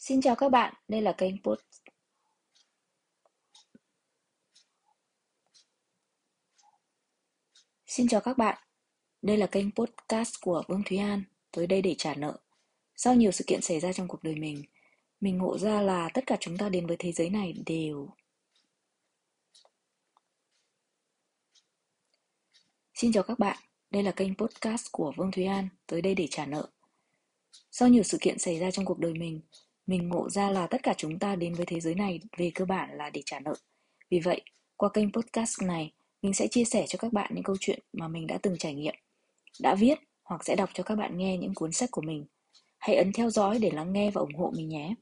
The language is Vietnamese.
Xin chào các bạn, đây là kênh podcast của Vương Thúy An, tới đây để trả nợ. Sau nhiều sự kiện xảy ra trong cuộc đời mình ngộ ra là tất cả chúng ta đến với thế giới này đều... Xin chào các bạn, đây là kênh podcast của Vương Thúy An, tới đây để trả nợ. Sau nhiều sự kiện xảy ra trong cuộc đời mình ngộ ra là tất cả chúng ta đến với thế giới này về cơ bản là để trả nợ. Vì vậy, qua kênh podcast này, mình sẽ chia sẻ cho các bạn những câu chuyện mà mình đã từng trải nghiệm, đã viết hoặc sẽ đọc cho các bạn nghe những cuốn sách của mình. Hãy ấn theo dõi để lắng nghe và ủng hộ mình nhé!